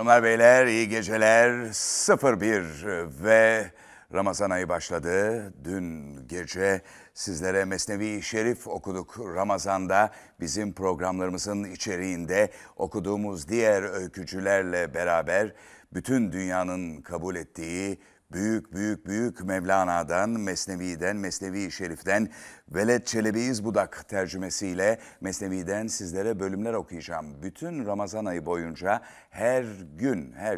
Hanımlar, beyler, iyi geceler. 01 ve Ramazan ayı başladı. Dün gece sizlere Mesnevi Şerif okuduk. Ramazan'da bizim programlarımızın içeriğinde okuduğumuz diğer öykücülerle beraber bütün dünyanın kabul ettiği büyük Mevlana'dan, Mesnevi'den, Mesnevi Şerif'ten, Veled Çelebi İzbudak tercümesiyle Mesnevi'den sizlere bölümler okuyacağım. Bütün Ramazan ayı boyunca her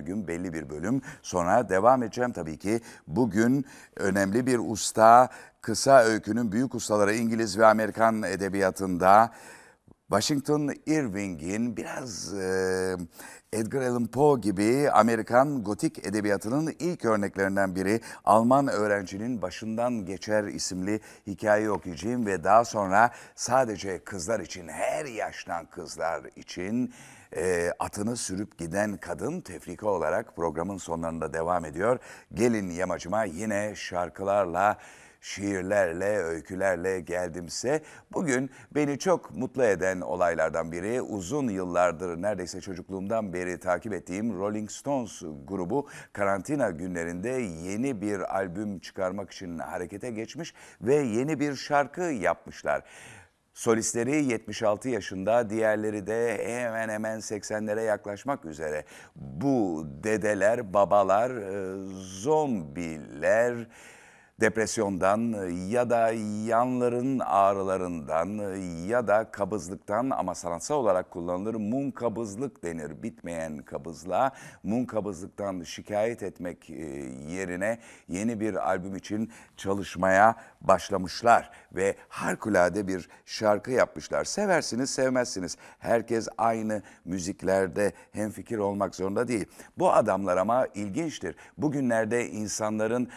gün belli bir bölüm. Sonra devam edeceğim tabii ki. Bugün önemli bir usta, kısa öykünün büyük ustaları İngiliz ve Amerikan edebiyatında Washington Irving'in biraz Edgar Allan Poe gibi Amerikan gotik edebiyatının ilk örneklerinden biri Alman Öğrencinin Başından Geçer isimli hikayeyi okuyacağım ve daha sonra sadece kızlar için, her yaştan kızlar için atını sürüp giden kadın tefrika olarak programın sonlarında devam ediyor. Gelin yamacıma yine şarkılarla, şiirlerle, öykülerle geldimse bugün beni çok mutlu eden olaylardan biri uzun yıllardır neredeyse çocukluğumdan beri takip ettiğim Rolling Stones grubu karantina günlerinde yeni bir albüm çıkarmak için harekete geçmiş ve yeni bir şarkı yapmışlar. Solistleri 76 yaşında, diğerleri de hemen hemen 80'lere yaklaşmak üzere. Bu dedeler, babalar, zombiler, depresyondan ya da yanların ağrılarından ya da kabızlıktan, ama sanatsal olarak kullanılır, munkabızlık denir. Bitmeyen kabızlığa, munkabızlıktan şikayet etmek yerine yeni bir albüm için çalışmaya başlamışlar ve harikulade bir şarkı yapmışlar. Seversiniz, sevmezsiniz. Herkes aynı müziklerde hemfikir olmak zorunda değil. Bu adamlar ama ilginçtir. Bugünlerde insanların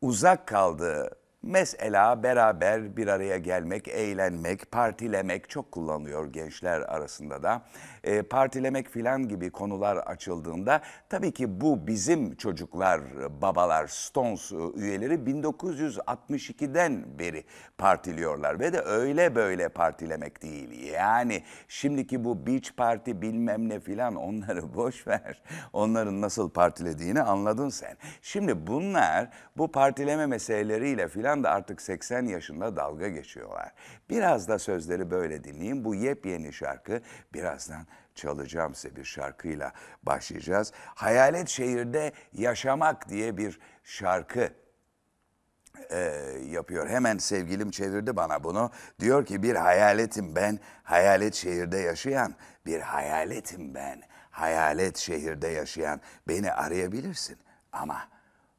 uzak kaldığı mesela beraber bir araya gelmek, eğlenmek, partilemek çok kullanılıyor gençler arasında da. Partilemek filan gibi konular açıldığında tabii ki bu bizim çocuklar, babalar, Stones üyeleri 1962'den beri partiliyorlar ve de öyle böyle partilemek değil. Yani şimdiki bu beach party bilmem ne filan, onları boş ver. Onların nasıl partilediğini anladın sen. Şimdi bunlar bu partileme meseleleriyle filan da artık 80 yaşında dalga geçiyorlar. Biraz da sözleri böyle dinleyin. Bu yepyeni şarkı birazdan çalacağım size, bir şarkıyla başlayacağız. Hayalet Şehirde Yaşamak diye bir şarkı yapıyor. Hemen sevgilim çevirdi bana bunu. Diyor ki bir hayaletim ben, hayalet şehirde yaşayan. Bir hayaletim ben, hayalet şehirde yaşayan. Beni arayabilirsin ama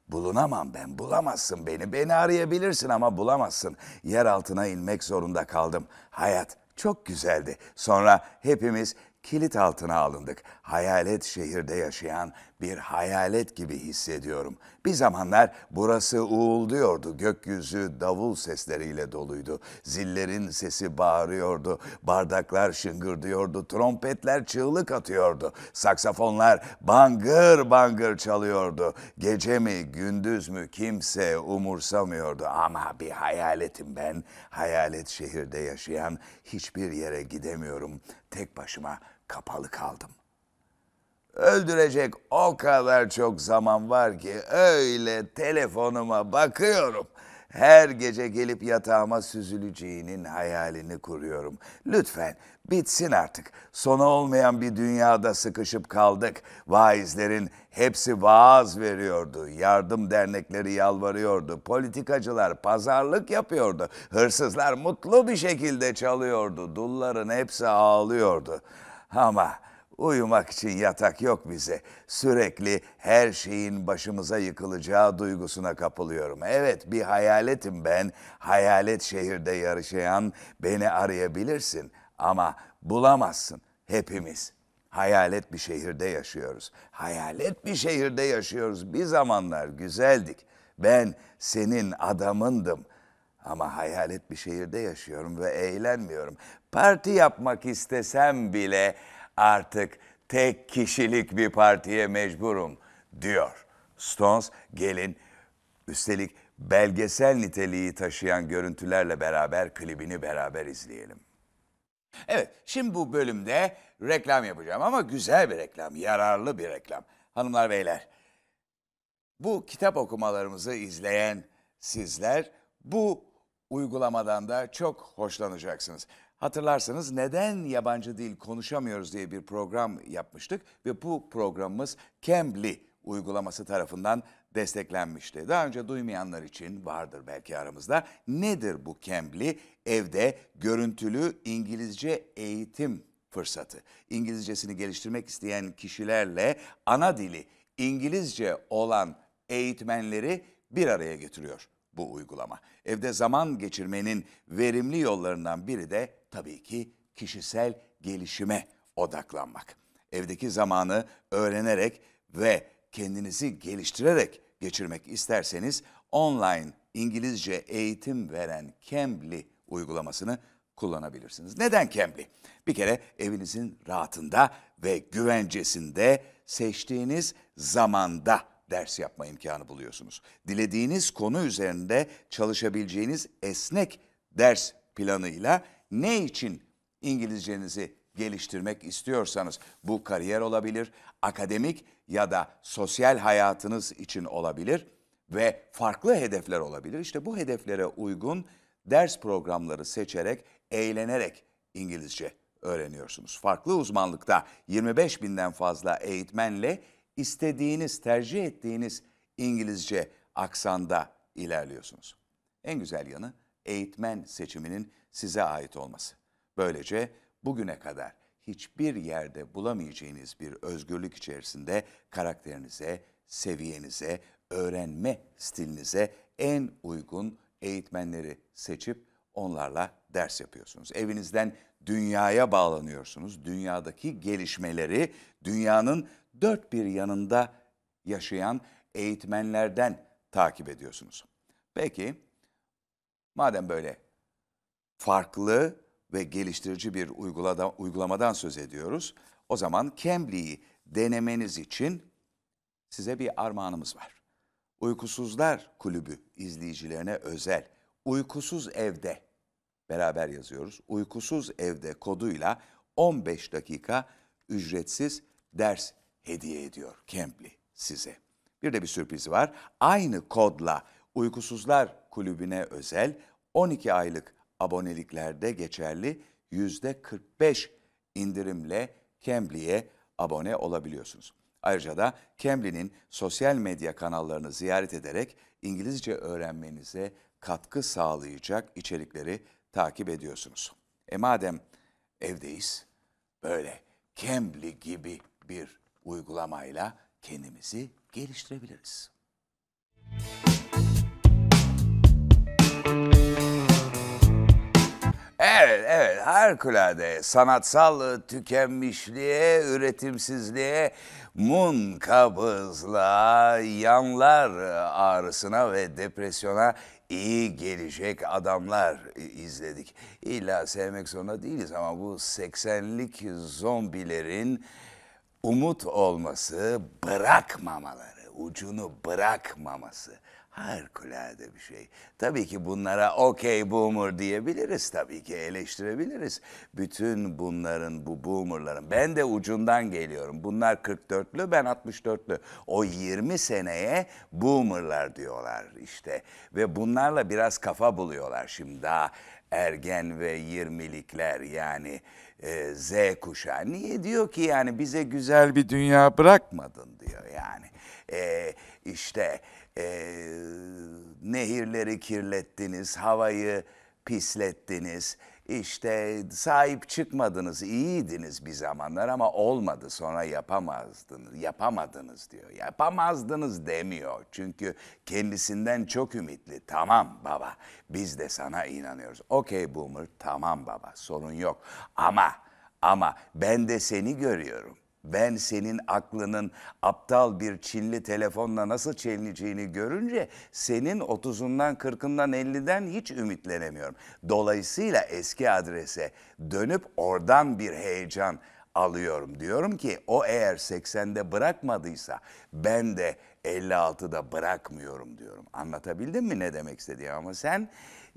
bulunamam ben, bulamazsın beni. Beni arayabilirsin ama bulamazsın. Yer altına inmek zorunda kaldım. Hayat çok güzeldi. Sonra hepimiz kilit altına alındık. Hayalet şehirde yaşayan bir hayalet gibi hissediyorum. Bir zamanlar burası uğulduyordu. Gökyüzü davul sesleriyle doluydu. Zillerin sesi bağırıyordu. Bardaklar şıngırdıyordu. Trompetler çığlık atıyordu. Saksafonlar bangır bangır çalıyordu. Gece mi gündüz mü kimse umursamıyordu. Ama bir hayaletim ben. Hayalet şehirde yaşayan, hiçbir yere gidemiyorum. Tek başıma kapalı kaldım. Öldürecek o kadar çok zaman var ki öyle telefonuma bakıyorum. Her gece gelip yatağıma süzüleceğinin hayalini kuruyorum. Lütfen bitsin artık. Sonu olmayan bir dünyada sıkışıp kaldık. Vaizlerin hepsi vaaz veriyordu. Yardım dernekleri yalvarıyordu. Politikacılar pazarlık yapıyordu. Hırsızlar mutlu bir şekilde çalıyordu. Dulların hepsi ağlıyordu. Ama uyumak için yatak yok bize. Sürekli her şeyin başımıza yıkılacağı duygusuna kapılıyorum. Evet, bir hayaletim ben. Hayalet şehirde yaşayan, beni arayabilirsin ama bulamazsın. Hepimiz hayalet bir şehirde yaşıyoruz. Hayalet bir şehirde yaşıyoruz. Bir zamanlar güzeldik. Ben senin adamındım. Ama hayalet bir şehirde yaşıyorum ve eğlenmiyorum. Parti yapmak istesem bile artık tek kişilik bir partiye mecburum diyor Stones. Gelin, üstelik belgesel niteliği taşıyan görüntülerle beraber klibini beraber izleyelim. Evet, şimdi bu bölümde reklam yapacağım ama güzel bir reklam, yararlı bir reklam. Hanımlar, beyler, bu kitap okumalarımızı izleyen sizler bu uygulamadan da çok hoşlanacaksınız. Hatırlarsanız neden yabancı dil konuşamıyoruz diye bir program yapmıştık ve bu programımız Cambly uygulaması tarafından desteklenmişti. Daha önce duymayanlar için vardır belki aramızda. Nedir bu Cambly? Evde görüntülü İngilizce eğitim fırsatı. İngilizcesini geliştirmek isteyen kişilerle ana dili İngilizce olan eğitmenleri bir araya getiriyor bu uygulama. Evde zaman geçirmenin verimli yollarından biri de tabii ki kişisel gelişime odaklanmak. Evdeki zamanı öğrenerek ve kendinizi geliştirerek geçirmek isterseniz online İngilizce eğitim veren Cambly uygulamasını kullanabilirsiniz. Neden Cambly? Bir kere evinizin rahatında ve güvencesinde seçtiğiniz zamanda ders yapma imkanı buluyorsunuz. Dilediğiniz konu üzerinde çalışabileceğiniz esnek ders planıyla ne için İngilizcenizi geliştirmek istiyorsanız, bu kariyer olabilir, akademik ya da sosyal hayatınız için olabilir ve farklı hedefler olabilir. İşte bu hedeflere uygun ders programları seçerek, eğlenerek İngilizce öğreniyorsunuz. Farklı uzmanlıkta 25.000'den fazla eğitmenle istediğiniz, tercih ettiğiniz İngilizce aksanda ilerliyorsunuz. En güzel yanı eğitmen seçiminin size ait olması. Böylece bugüne kadar hiçbir yerde bulamayacağınız bir özgürlük içerisinde karakterinize, seviyenize, öğrenme stilinize en uygun eğitmenleri seçip onlarla ders yapıyorsunuz. Evinizden dünyaya bağlanıyorsunuz. Dünyadaki gelişmeleri, dünyanın dört bir yanında yaşayan eğitmenlerden takip ediyorsunuz. Peki, madem böyle farklı ve geliştirici bir uygulamadan söz ediyoruz, o zaman Cambly'yi denemeniz için size bir armağanımız var. Uykosuzlar Kulübü izleyicilerine özel Uykusuz Evde, beraber yazıyoruz, Uykusuz Evde koduyla 15 dakika ücretsiz ders hediye ediyor Cambly size. Bir de bir sürpriz var. Aynı kodla Uykusuzlar Kulübü'ne özel 12 aylık aboneliklerde geçerli %45 indirimle Cambly'ye abone olabiliyorsunuz. Ayrıca da Cambly'nin sosyal medya kanallarını ziyaret ederek İngilizce öğrenmenize katkı sağlayacak içerikleri takip ediyorsunuz. E madem evdeyiz, böyle Cambly gibi bir uygulamayla kendimizi geliştirebiliriz. Evet, evet, harikulade, sanatsal tükenmişliğe, üretimsizliğe, munkabızlığa, yanlar ağrısına ve depresyona iyi gelecek adamlar izledik. İlla sevmek zorunda değiliz ama bu 80'lik zombilerin umut olması, bırakmamaları, ucunu bırakmaması harikulade bir şey. Tabii ki bunlara okey boomer diyebiliriz, tabii ki eleştirebiliriz. Bütün bunların, bu boomerların, ben de ucundan geliyorum. Bunlar 44'lü, ben 64'lü. O 20 seneye boomerlar diyorlar işte. Ve bunlarla biraz kafa buluyorlar şimdi daha. Ergen ve 20'likler yani Z kuşağı. Niye diyor ki yani bize güzel bir dünya bırakmadın diyor yani. Nehirleri kirlettiniz, havayı pislettiniz, işte sahip çıkmadınız, iyiydiniz bir zamanlar ama olmadı, sonra yapamadınız diyor. Yapamazdınız demiyor çünkü kendisinden çok ümitli. Tamam baba, biz de sana inanıyoruz. Okey boomer, tamam baba, sorun yok ama ben de seni görüyorum. Ben senin aklının aptal bir Çinli telefonla nasıl çelineceğini görünce senin 30'undan 40'ından 50'den hiç ümitlenemiyorum. Dolayısıyla eski adrese dönüp oradan bir heyecan alıyorum. Diyorum ki o eğer 80'de bırakmadıysa ben de 56'da bırakmıyorum diyorum. Anlatabildim mi ne demek istediğimi? Ama sen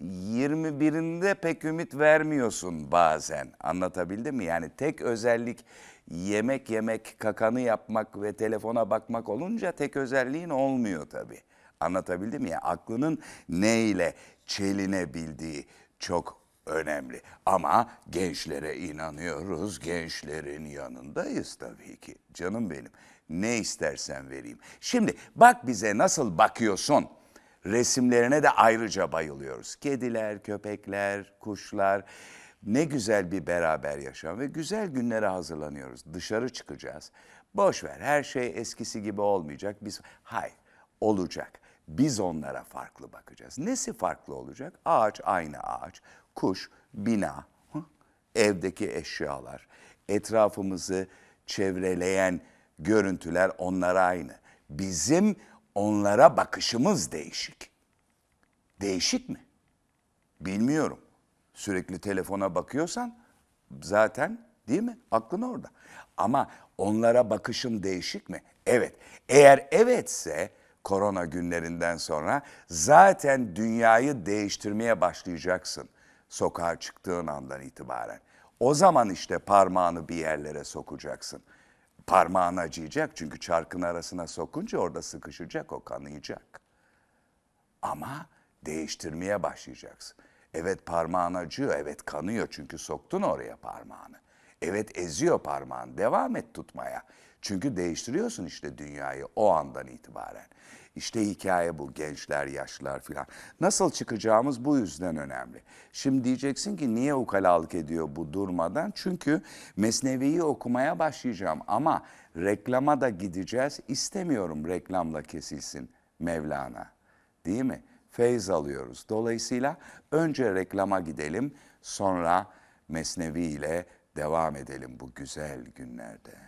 21'inde pek ümit vermiyorsun bazen. Anlatabildim mi? Yani tek özellik yemek yemek, kakanı yapmak ve telefona bakmak olunca tek özelliğin olmuyor tabii. Anlatabildim mi? Yani aklının neyle çelinebildiği çok önemli. Ama gençlere inanıyoruz, gençlerin yanındayız tabii ki. Canım benim, ne istersen vereyim. Şimdi bak bize nasıl bakıyorsun. Resimlerine de ayrıca bayılıyoruz. Kediler, köpekler, kuşlar. Ne güzel bir beraber yaşam ve güzel günlere hazırlanıyoruz. Dışarı çıkacağız. Boş ver, her şey eskisi gibi olmayacak. Biz, hayır, olacak. Biz onlara farklı bakacağız. Nesi farklı olacak? Ağaç aynı ağaç, kuş, bina, evdeki eşyalar, etrafımızı çevreleyen görüntüler onlara aynı. Bizim onlara bakışımız değişik. Değişik mi? Bilmiyorum. Sürekli telefona bakıyorsan zaten değil mi? Aklın orada. Ama onlara bakışım değişik mi? Evet. Eğer evetse korona günlerinden sonra zaten dünyayı değiştirmeye başlayacaksın. Sokağa çıktığın andan itibaren. O zaman işte parmağını bir yerlere sokacaksın. Parmağın acıyacak çünkü çarkın arasına sokunca orada sıkışacak, o kanayacak. Ama değiştirmeye başlayacaksın. Evet parmağın acıyor, evet kanıyor çünkü soktun oraya parmağını. Evet eziyor parmağın, devam et tutmaya. Çünkü değiştiriyorsun işte dünyayı o andan itibaren. İşte hikaye bu, gençler, yaşlılar filan. Nasıl çıkacağımız bu yüzden önemli. Şimdi diyeceksin ki niye ukalalık ediyor bu durmadan? Çünkü Mesnevi'yi okumaya başlayacağım ama reklama da gideceğiz. İstemiyorum reklamla kesilsin Mevlana, değil mi? Feyz alıyoruz. Dolayısıyla önce reklama gidelim, sonra Mesnevi ile devam edelim bu güzel günlerde.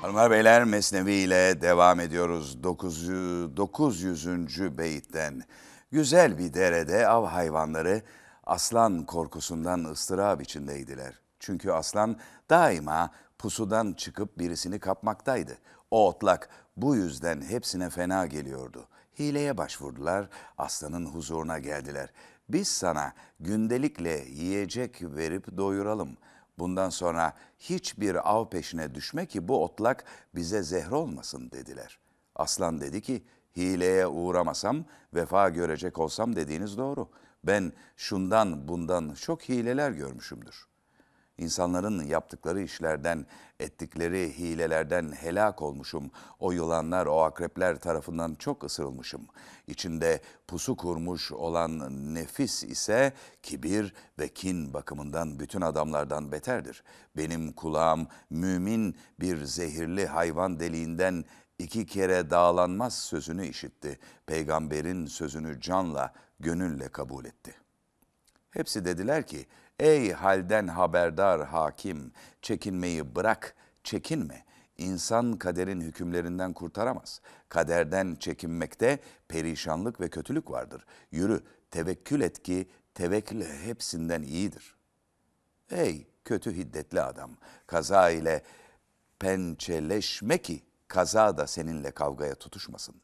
Hanımlar beyler, Mesnevi ile devam ediyoruz. 900. beyitten. Güzel bir derede av hayvanları aslan korkusundan ıstırap içindeydiler. Çünkü aslan daima pusudan çıkıp birisini kapmaktaydı. O otlak bu yüzden hepsine fena geliyordu. Hileye başvurdular, aslanın huzuruna geldiler. Biz sana gündelikle yiyecek verip doyuralım. Bundan sonra hiçbir av peşine düşme ki bu otlak bize zehr olmasın dediler. Aslan dedi ki, hileye uğramasam vefa görecek olsam dediğiniz doğru. Ben şundan bundan çok hileler görmüşümdür. İnsanların yaptıkları işlerden, ettikleri hilelerden helak olmuşum. O yılanlar, o akrepler tarafından çok ısırılmışım. İçinde pusu kurmuş olan nefis ise kibir ve kin bakımından bütün adamlardan beterdir. Benim kulağım mümin bir zehirli hayvan deliğinden 2 kere dağlanmaz sözünü işitti. Peygamberin sözünü canla, gönülle kabul etti. Hepsi dediler ki, ey halden haberdar hakim, çekinmeyi bırak, çekinme. İnsan kaderin hükümlerinden kurtaramaz. Kaderden çekinmekte perişanlık ve kötülük vardır. Yürü, tevekkül et ki tevekkül hepsinden iyidir. Ey kötü hiddetli adam, kaza ile pençeleşme ki kaza da seninle kavgaya tutuşmasın.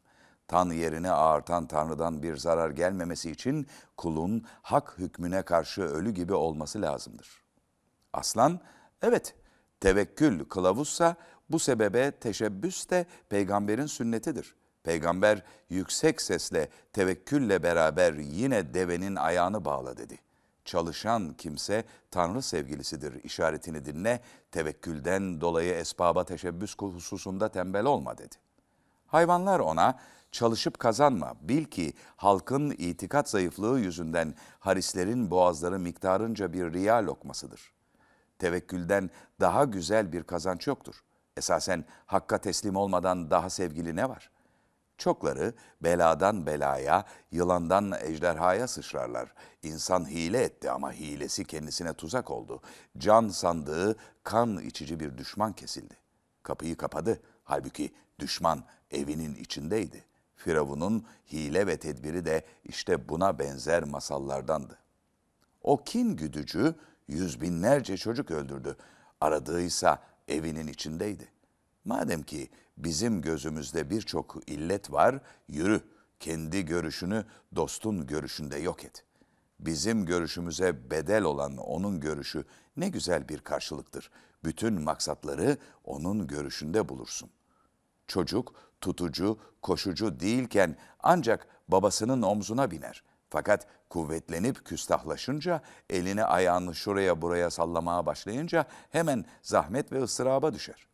Tan yerine ağırtan Tanrı'dan bir zarar gelmemesi için kulun hak hükmüne karşı ölü gibi olması lazımdır. Aslan, evet tevekkül kılavuzsa bu sebebe teşebbüs de peygamberin sünnetidir. Peygamber yüksek sesle tevekkülle beraber yine devenin ayağını bağla dedi. Çalışan kimse Tanrı sevgilisidir işaretini dinle, tevekkülden dolayı esbaba teşebbüs hususunda tembel olma dedi. Hayvanlar ona, çalışıp kazanma, bil ki halkın itikat zayıflığı yüzünden harislerin boğazları miktarınca bir riya lokmasıdır. Tevekkülden daha güzel bir kazanç yoktur. Esasen hakka teslim olmadan daha sevgili ne var? Çokları beladan belaya, yılandan ejderhaya sıçrarlar. İnsan hile etti ama hilesi kendisine tuzak oldu. Can sandığı kan içici bir düşman kesildi. Kapıyı kapadı, halbuki düşman evinin içindeydi. Firavun'un hile ve tedbiri de işte buna benzer masallardandı. O kin güdücü yüz binlerce çocuk öldürdü. Aradığıysa evinin içindeydi. Madem ki bizim gözümüzde birçok illet var, yürü kendi görüşünü dostun görüşünde yok et. Bizim görüşümüze bedel olan onun görüşü ne güzel bir karşılıktır. Bütün maksatları onun görüşünde bulursun. Çocuk tutucu, koşucu değilken ancak babasının omzuna biner. Fakat kuvvetlenip küstahlaşınca, elini ayağını şuraya buraya sallamaya başlayınca hemen zahmet ve ıstıraba düşer.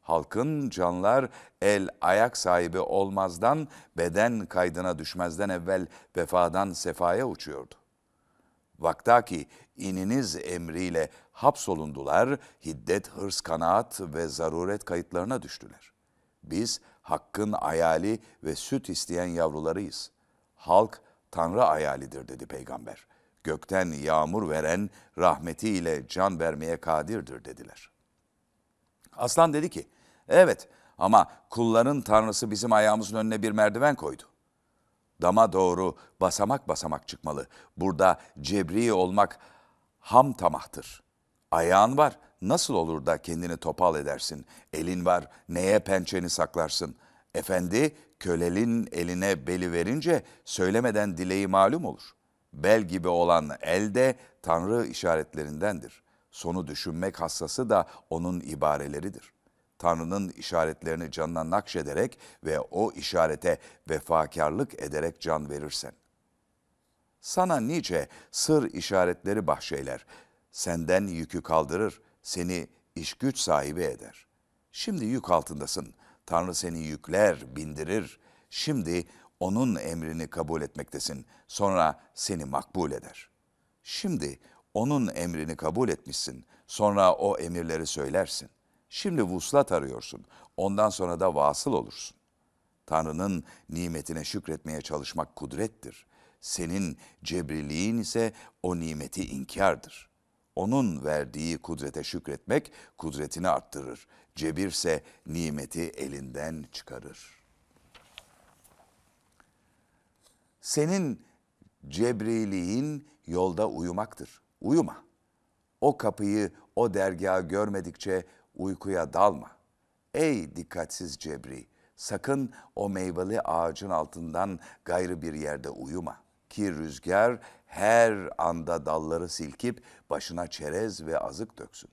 Halkın canlar el ayak sahibi olmazdan, beden kaydına düşmezden evvel vefadan sefaya uçuyordu. Vaktaki ininiz emriyle hapsolundular, hiddet, hırs, kanaat ve zaruret kayıtlarına düştüler. Biz hakkın ayali ve süt isteyen yavrularıyız. Halk Tanrı ayalidir dedi Peygamber. Gökten yağmur veren rahmetiyle can vermeye kadirdir dediler. Aslan dedi ki, evet ama kulların Tanrısı bizim ayağımızın önüne bir merdiven koydu. Dama doğru basamak basamak çıkmalı. Burada cebri olmak ham tamahtır. Ayağın var, nasıl olur da kendini topal edersin? Elin var, neye pençeni saklarsın? Efendi, kölelin eline beli verince söylemeden dileği malum olur. Bel gibi olan el de Tanrı işaretlerindendir. Sonu düşünmek hassası da onun ibareleridir. Tanrı'nın işaretlerini canına nakşederek ve o işarete vefakarlık ederek can verirsen. Sana nice sır işaretleri bahşeyler. Senden yükü kaldırır, seni iş güç sahibi eder. Şimdi yük altındasın. Tanrı seni yükler, bindirir. Şimdi onun emrini kabul etmektesin. Sonra seni makbul eder. Şimdi onun emrini kabul etmişsin. Sonra o emirleri söylersin. Şimdi vuslat arıyorsun. Ondan sonra da vasıl olursun. Tanrı'nın nimetine şükretmeye çalışmak kudrettir. Senin cebriliğin ise o nimeti inkardır. Onun verdiği kudrete şükretmek kudretini arttırır. Cebirse nimeti elinden çıkarır. Senin cebriliğin yolda uyumaktır. Uyuma. O kapıyı, o dergahı görmedikçe uykuya dalma. Ey dikkatsiz cebri, sakın o meyveli ağacın altından gayrı bir yerde uyuma. Ki rüzgar her anda dalları silkip başına çerez ve azık döksün.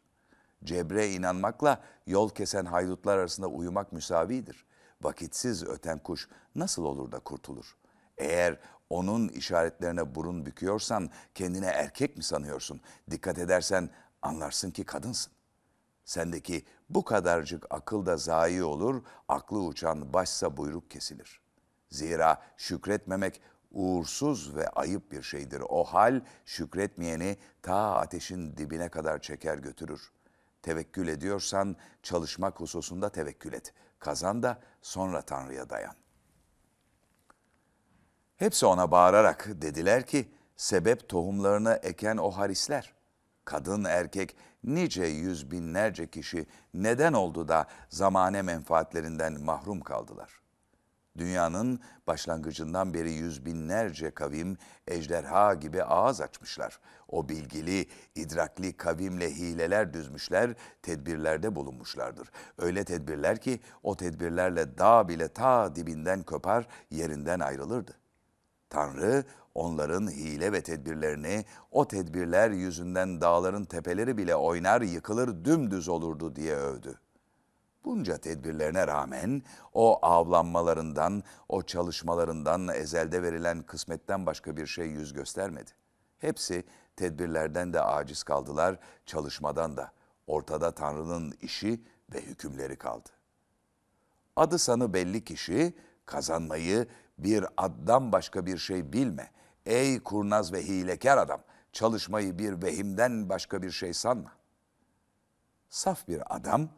Cebre inanmakla yol kesen haydutlar arasında uyumak müsavidir. Vakitsiz öten kuş nasıl olur da kurtulur? Eğer onun işaretlerine burun büküyorsan kendine erkek mi sanıyorsun? Dikkat edersen anlarsın ki kadınsın. Sendeki bu kadarcık akıl da zayi olur, aklı uçan başsa buyruk kesilir. Zira şükretmemek uğursuz ve ayıp bir şeydir. O hal şükretmeyeni ta ateşin dibine kadar çeker götürür. Tevekkül ediyorsan çalışmak hususunda tevekkül et. Kazan da sonra Tanrı'ya dayan. Hepsi ona bağırarak dediler ki, sebep tohumlarını eken o harisler. Kadın erkek nice yüz binlerce kişi neden oldu da zamane menfaatlerinden mahrum kaldılar? Dünyanın başlangıcından beri yüz binlerce kavim ejderha gibi ağız açmışlar. O bilgili, idrakli kavimle hileler düzmüşler, tedbirlerde bulunmuşlardır. Öyle tedbirler ki o tedbirlerle dağ bile ta dibinden kopar, yerinden ayrılırdı. Tanrı onların hile ve tedbirlerini, o tedbirler yüzünden dağların tepeleri bile oynar, yıkılır, dümdüz olurdu diye övdü. Bunca tedbirlerine rağmen o avlanmalarından, o çalışmalarından, ezelde verilen kısmetten başka bir şey yüz göstermedi. Hepsi tedbirlerden de aciz kaldılar, çalışmadan da. Ortada Tanrı'nın işi ve hükümleri kaldı. Adı sanı belli kişi, kazanmayı bir addan başka bir şey bilme. Ey kurnaz ve hilekar adam, çalışmayı bir vehimden başka bir şey sanma. Saf bir adam,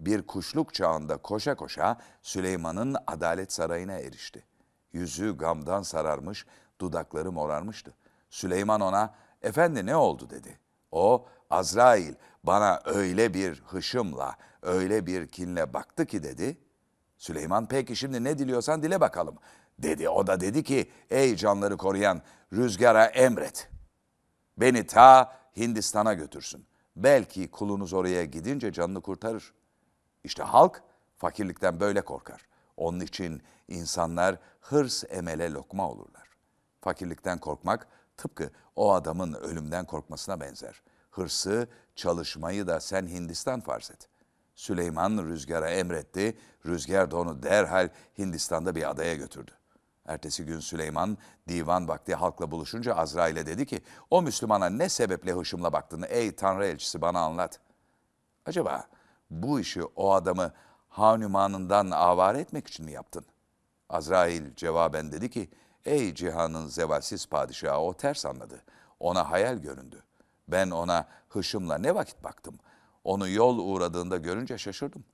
bir kuşluk çağında koşa koşa Süleyman'ın Adalet Sarayı'na erişti. Yüzü gamdan sararmış, dudakları morarmıştı. Süleyman ona, "Efendi ne oldu?" dedi. O, "Azrail bana öyle bir hışımla, öyle bir kinle baktı ki" dedi. Süleyman, peki şimdi ne diliyorsan dile bakalım dedi. O da dedi ki, ey canları koruyan rüzgara emret. Beni ta Hindistan'a götürsün. Belki kulunuz oraya gidince canını kurtarır. İşte halk fakirlikten böyle korkar. Onun için insanlar hırs emele lokma olurlar. Fakirlikten korkmak tıpkı o adamın ölümden korkmasına benzer. Hırsı, çalışmayı da sen Hindistan farz et. Süleyman rüzgara emretti, rüzgar da onu derhal Hindistan'da bir adaya götürdü. Ertesi gün Süleyman divan vakti halkla buluşunca Azrail'e dedi ki, o Müslümana ne sebeple hışımla baktığını ey Tanrı elçisi bana anlat. Acaba bu işi o adamı hanumanından avare etmek için mi yaptın? Azrail cevaben dedi ki, ey cihanın zevalsiz padişahı o ters anladı, ona hayal göründü. Ben ona hışımla ne vakit baktım, onu yol uğradığında görünce şaşırdım.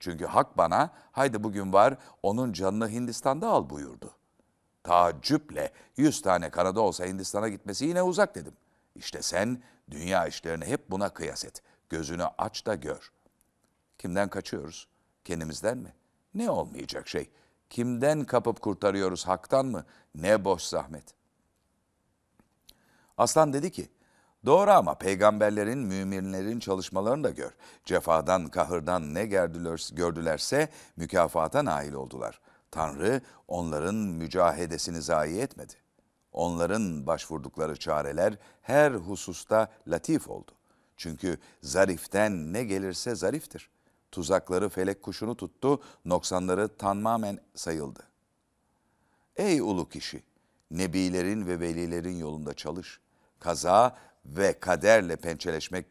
Çünkü hak bana, haydi bugün var, onun canını Hindistan'da al buyurdu. Tacüple 100 tane karada olsa Hindistan'a gitmesi yine uzak dedim. İşte sen dünya işlerini hep buna kıyas et, gözünü aç da gör. Kimden kaçıyoruz? Kendimizden mi? Ne olmayacak şey? Kimden kapıp kurtarıyoruz, haktan mı? Ne boş zahmet. Aslan dedi ki, doğru ama peygamberlerin, müminlerin çalışmalarını da gör. Cefadan, kahırdan ne gördülerse mükafata nail oldular. Tanrı onların mücahedesini zayi etmedi. Onların başvurdukları çareler her hususta latif oldu. Çünkü zariften ne gelirse zariftir. Tuzakları felek kuşunu tuttu, noksanları tamamen sayıldı. Ey ulu kişi, nebilerin ve velilerin yolunda çalış. Kaza ve kaderle pençeleşmek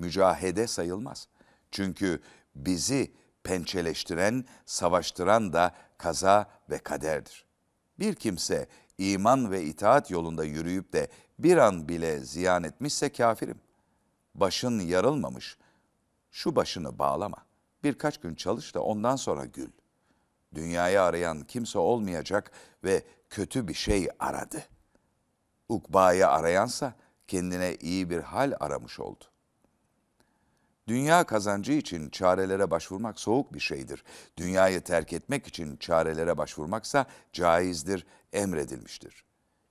mücahede sayılmaz. Çünkü bizi pençeleştiren, savaştıran da kaza ve kaderdir. Bir kimse iman ve itaat yolunda yürüyüp de bir an bile ziyan etmişse kafirim. Başın yarılmamış, şu başını bağlama. Birkaç gün çalış da ondan sonra gül. Dünyayı arayan kimse olmayacak ve kötü bir şey aradı. Ukba'yı arayansa kendine iyi bir hal aramış oldu. Dünya kazancı için çarelere başvurmak soğuk bir şeydir. Dünyayı terk etmek için çarelere başvurmaksa caizdir, emredilmiştir.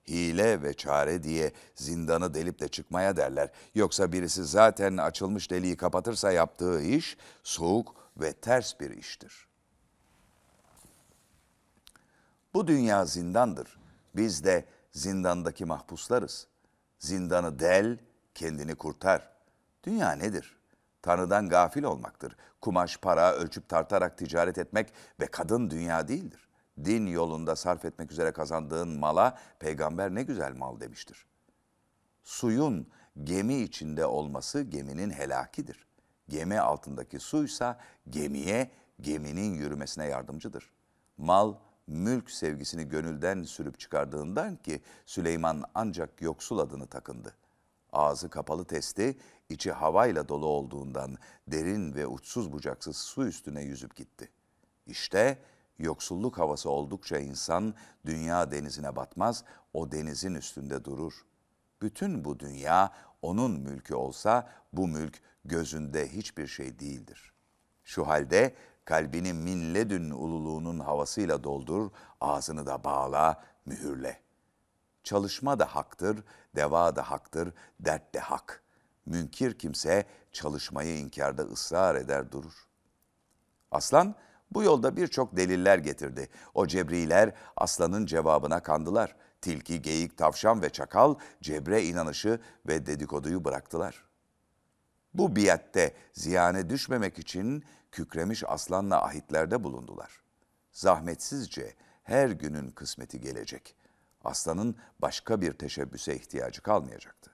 Hile ve çare diye zindanı delip de çıkmaya derler. Yoksa birisi zaten açılmış deliği kapatırsa yaptığı iş soğuk ve ters bir iştir. Bu dünya zindandır. Biz de zindandaki mahpuslarız. Zindanı del, kendini kurtar. Dünya nedir? Tanrı'dan gafil olmaktır. Kumaş, para, ölçüp tartarak ticaret etmek ve kadın dünya değildir. Din yolunda sarf etmek üzere kazandığın mala peygamber ne güzel mal demiştir. Suyun gemi içinde olması geminin helakidir. Gemi altındaki suysa gemiye, geminin yürümesine yardımcıdır. Mal, mülk sevgisini gönülden sürüp çıkardığından ki Süleyman ancak yoksul adını takındı. Ağzı kapalı testi, içi havayla dolu olduğundan derin ve uçsuz bucaksız su üstüne yüzüp gitti. İşte yoksulluk havası oldukça insan dünya denizine batmaz, o denizin üstünde durur. Bütün bu dünya onun mülkü olsa bu mülk gözünde hiçbir şey değildir. Şu halde kalbini minledün ululuğunun havasıyla doldur, ağzını da bağla, mühürle. Çalışma da haktır, deva da haktır, dert de hak. Münkir kimse çalışmayı inkarda ısrar eder durur. Aslan bu yolda birçok deliller getirdi. O cebriler aslanın cevabına kandılar. Tilki, geyik, tavşan ve çakal cebre inanışı ve dedikoduyu bıraktılar. Bu biatte ziyane düşmemek için kükremiş aslanla ahitlerde bulundular. Zahmetsizce her günün kısmeti gelecek. Aslanın başka bir teşebbüse ihtiyacı kalmayacaktı.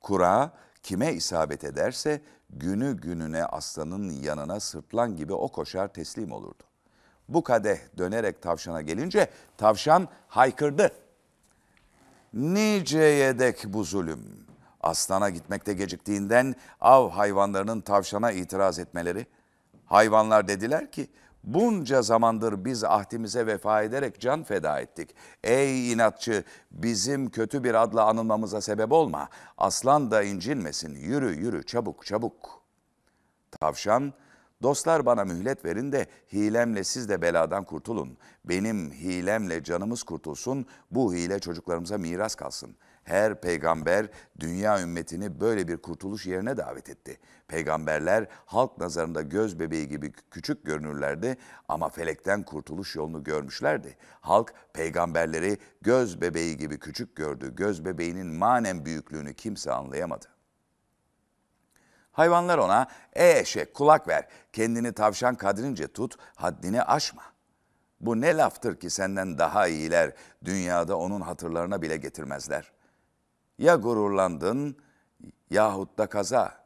Kura kime isabet ederse günü gününe aslanın yanına sırtlan gibi o koşar teslim olurdu. Bu kadeh dönerek tavşana gelince tavşan haykırdı. Niceye dek bu zulüm. Aslana gitmekte geciktiğinden av hayvanlarının tavşana itiraz etmeleri. Hayvanlar dediler ki bunca zamandır biz ahdimize vefa ederek can feda ettik. Ey inatçı bizim kötü bir adla anılmamıza sebep olma. Aslan da incinmesin yürü çabuk. Tavşan Dostlar bana mühlet verin de hilemle siz de beladan kurtulun. Benim hilemle canımız kurtulsun, bu hile çocuklarımıza miras kalsın. Her peygamber dünya ümmetini böyle bir kurtuluş yerine davet etti. Peygamberler halk nazarında göz bebeği gibi küçük görünürlerdi ama felekten kurtuluş yolunu görmüşlerdi. Halk peygamberleri göz bebeği gibi küçük gördü. Göz bebeğinin manen büyüklüğünü kimse anlayamadı. Hayvanlar ona "Ey eşek kulak ver, kendini tavşan kadrince tut, haddini aşma. Bu ne laftır ki senden daha iyiler dünyada onun hatırlarına bile getirmezler. Ya gururlandın yahut da kaza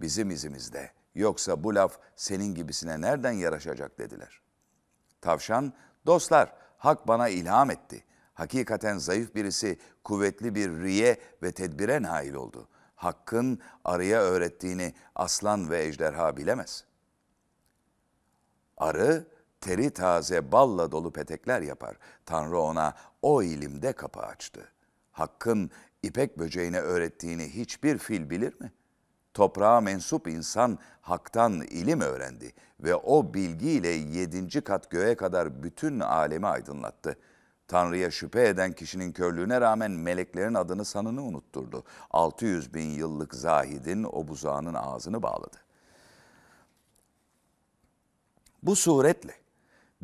bizim izimizde, yoksa bu laf senin gibisine nereden yaraşacak" dediler. Tavşan, "Dostlar, hak bana ilham etti. Hakikaten zayıf birisi kuvvetli bir riye ve tedbire nail oldu. Hakkın arıya öğrettiğini aslan ve ejderha bilemez." Arı teri taze balla dolu petekler yapar. Tanrı ona o ilimde kapı açtı. Hakkın ipek böceğine öğrettiğini hiçbir fil bilir mi? Toprağa mensup insan haktan ilim öğrendi ve o bilgiyle 7. kat göğe kadar bütün alemi aydınlattı. Tanrı'ya şüphe eden kişinin körlüğüne rağmen meleklerin adını sanını unutturdu. 600.000 yıllık zahidin o buzağının ağzını bağladı. Bu suretle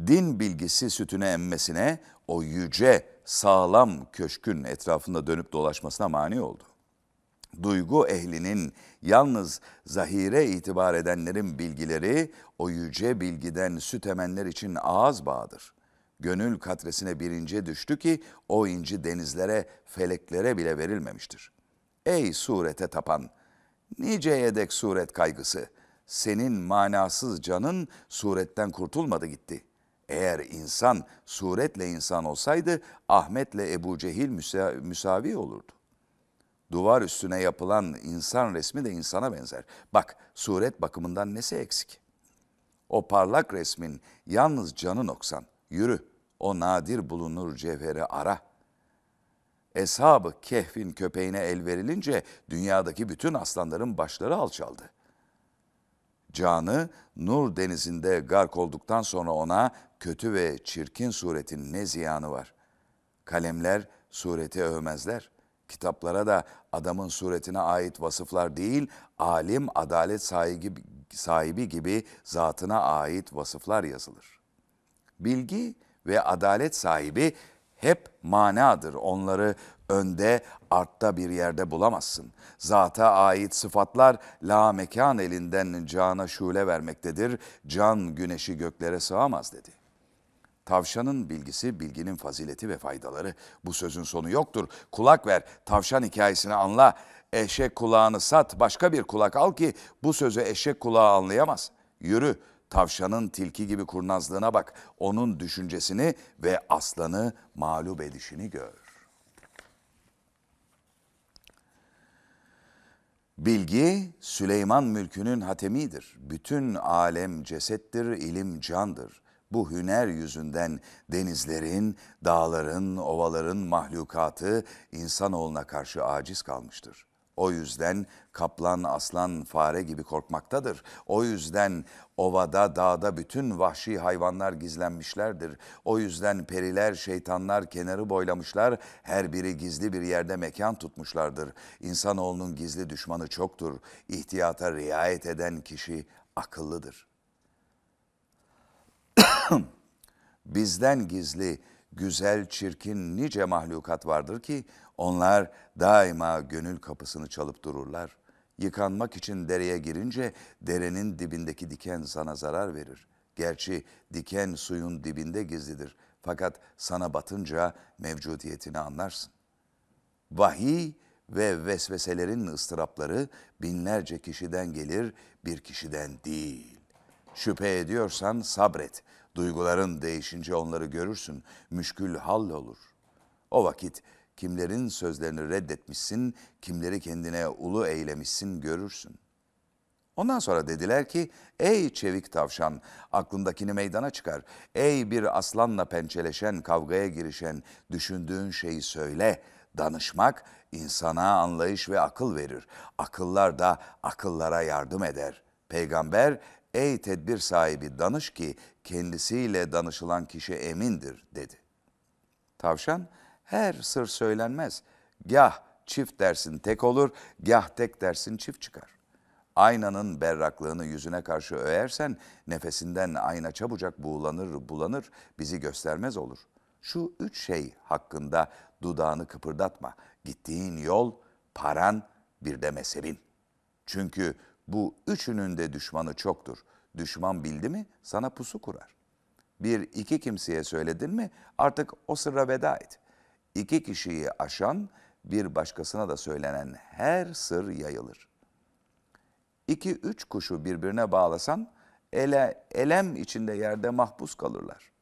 din bilgisi sütüne emmesine, o yüce sağlam köşkün etrafında dönüp dolaşmasına mani oldu. Duygu ehlinin, yalnız zahire itibar edenlerin bilgileri, o yüce bilgiden süt emenler için ağız bağıdır. Gönül katresine birinci düştü ki o inci denizlere, feleklere bile verilmemiştir. Ey surete tapan, nice yedek suret kaygısı, senin manasız canın suretten kurtulmadı gitti. Eğer insan suretle insan olsaydı Ahmet'le Ebu Cehil müsavi olurdu. Duvar üstüne yapılan insan resmi de insana benzer. Bak, suret bakımından nesi eksik? O parlak resmin yalnız canı noksan. Yürü, o nadir bulunur cevheri ara. Eshab-ı Kehf'in köpeğine el verilince dünyadaki bütün aslanların başları alçaldı. Canı nur denizinde gark olduktan sonra ona kötü ve çirkin suretin ne ziyanı var? Kalemler sureti övmezler. Kitaplara da adamın suretine ait vasıflar değil, alim adalet sahibi gibi zatına ait vasıflar yazılır. Bilgi ve adalet sahibi hep manadır. Onları önde, artta bir yerde bulamazsın. Zata ait sıfatlar la mekan elinden cana şule vermektedir. Can güneşi göklere sığamaz dedi. Tavşanın bilgisi, bilginin fazileti ve faydaları. Bu sözün sonu yoktur. Kulak ver, tavşan hikayesini anla. Eşek kulağını sat, başka bir kulak al ki bu sözü eşek kulağı anlayamaz. Yürü, tavşanın tilki gibi kurnazlığına bak. Onun düşüncesini ve aslanı mağlup edişini gör. Bilgi Süleyman mülkünün hatemidir. Bütün alem cesettir, ilim candır. Bu hüner yüzünden denizlerin, dağların, ovaların mahlukatı insanoğluna karşı aciz kalmıştır. O yüzden kaplan, aslan, fare gibi korkmaktadır. O yüzden ovada, dağda bütün vahşi hayvanlar gizlenmişlerdir. O yüzden periler, şeytanlar kenarı boylamışlar, her biri gizli bir yerde mekan tutmuşlardır. İnsanoğlunun gizli düşmanı çoktur. İhtiyata riayet eden kişi akıllıdır. Bizden gizli, güzel, çirkin nice mahlukat vardır ki onlar daima gönül kapısını çalıp dururlar. Yıkanmak için dereye girince derenin dibindeki diken sana zarar verir. Gerçi diken suyun dibinde gizlidir. Fakat sana batınca mevcudiyetini anlarsın. Vahiy ve vesveselerin ıstırapları binlerce kişiden gelir, bir kişiden değil. Şüphe ediyorsan sabret. Duyguların değişince onları görürsün. Müşkül hallolur. O vakit kimlerin sözlerini reddetmişsin, kimleri kendine ulu eylemişsin görürsün. Ondan sonra dediler ki, ey çevik tavşan, aklındakini meydana çıkar. Ey bir aslanla pençeleşen, kavgaya girişen, düşündüğün şeyi söyle. Danışmak insana anlayış ve akıl verir. Akıllar da akıllara yardım eder. Peygamber, ''Ey tedbir sahibi danış ki kendisiyle danışılan kişi emindir.'' dedi. Tavşan, ''Her sır söylenmez. Gah çift dersin tek olur, gah tek dersin çift çıkar. Aynanın berraklığını yüzüne karşı öğersen nefesinden ayna çabucak buğulanır bulanır, bizi göstermez olur. Şu üç şey hakkında dudağını kıpırdatma. Gittiğin yol, paran, bir de mezhebin. Çünkü bu üçünün de düşmanı çoktur. Düşman bildi mi sana pusu kurar. Bir iki kimseye söyledin mi artık o sırra veda et. İki kişiyi aşan bir başkasına da söylenen her sır yayılır. İki üç kuşu birbirine bağlasan elem içinde yerde mahpus kalırlar.